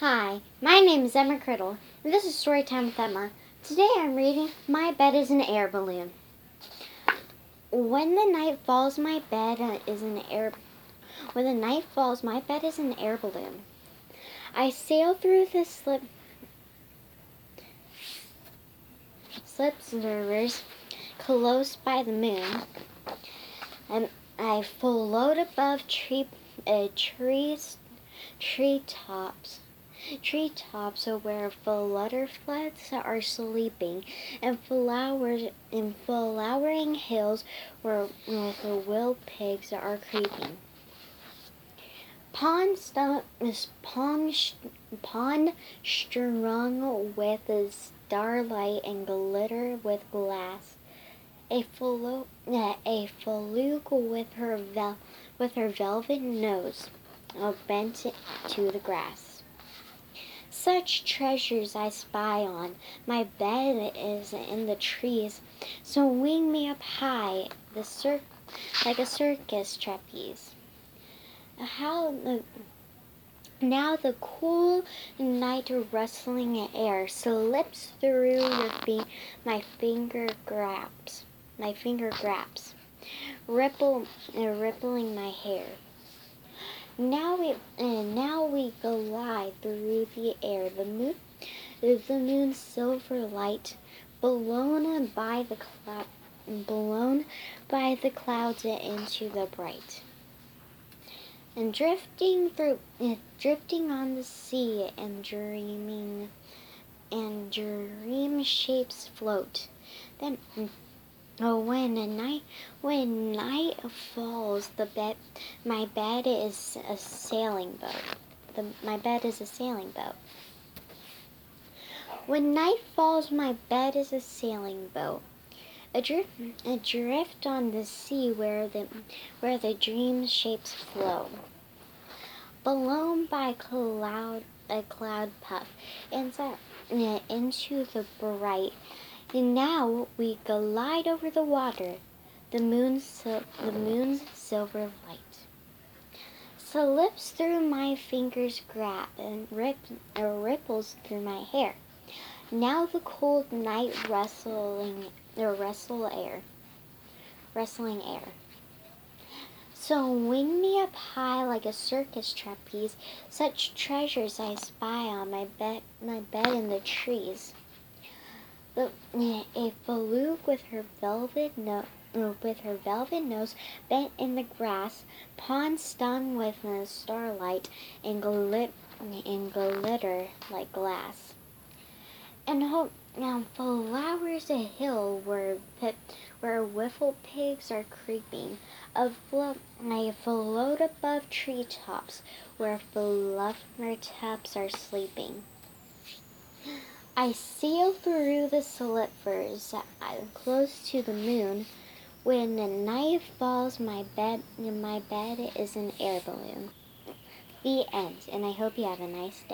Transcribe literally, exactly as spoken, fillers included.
Hi, my name is Emma Criddle, and this is Storytime with Emma. Today I'm reading My Bed is an Air Balloon. When the night falls, my bed is an air. When the night falls, my bed is an air balloon. I sail through the slip, slips rivers, close by the moon, and I float above tree, uh, trees, tree tops. Treetops where butterflies are sleeping, and flowers in flowering hills where the will pigs are creeping. Pond stump is pond, pond strung with starlight and glitter with glass. A fluke, a fluke with her vel, with her velvet nose, bent to the grass. Such treasures I spy on. My bed is in the trees, so wing me up high, the cir like a circus trapeze. How the now the cool night rustling air slips through your feet. My finger grabs, my finger grabs, ripple uh, rippling my hair. Now we uh, now we glide through the air. The moon, the moon's silver light, blown by the cloud, blown by the clouds into the bright. And drifting through, uh, drifting on the sea, and dreaming, and dream shapes float. Then. Oh, when a night, when night falls, the bed, my bed is a sailing boat. The, my bed is a sailing boat. When night falls, my bed is a sailing boat. Adrift, adrift on the sea where the, where the dream shapes flow. Blown by cloud, a cloud puff, inside, into the bright. And now we glide over the water, the moon's, sil the moon's silver light. Slips through my fingers grab and rip uh, ripples through my hair. Now the cold night rustling, the rustle air, rustling air. So wing me up high like a circus trapeze. Such treasures I spy on my bed, my bed in the trees. A fluke with her velvet no with her velvet nose bent in the grass, pond stung with the starlight and glit and glitter like glass. And hope now flowers a hill where pip where whiffle pigs are creeping. A float I float above treetops where fluffer taps are sleeping. I sail through the slippers close to the moon. When the night falls, my bed, my bed is an air balloon. The end, and I hope you have a nice day.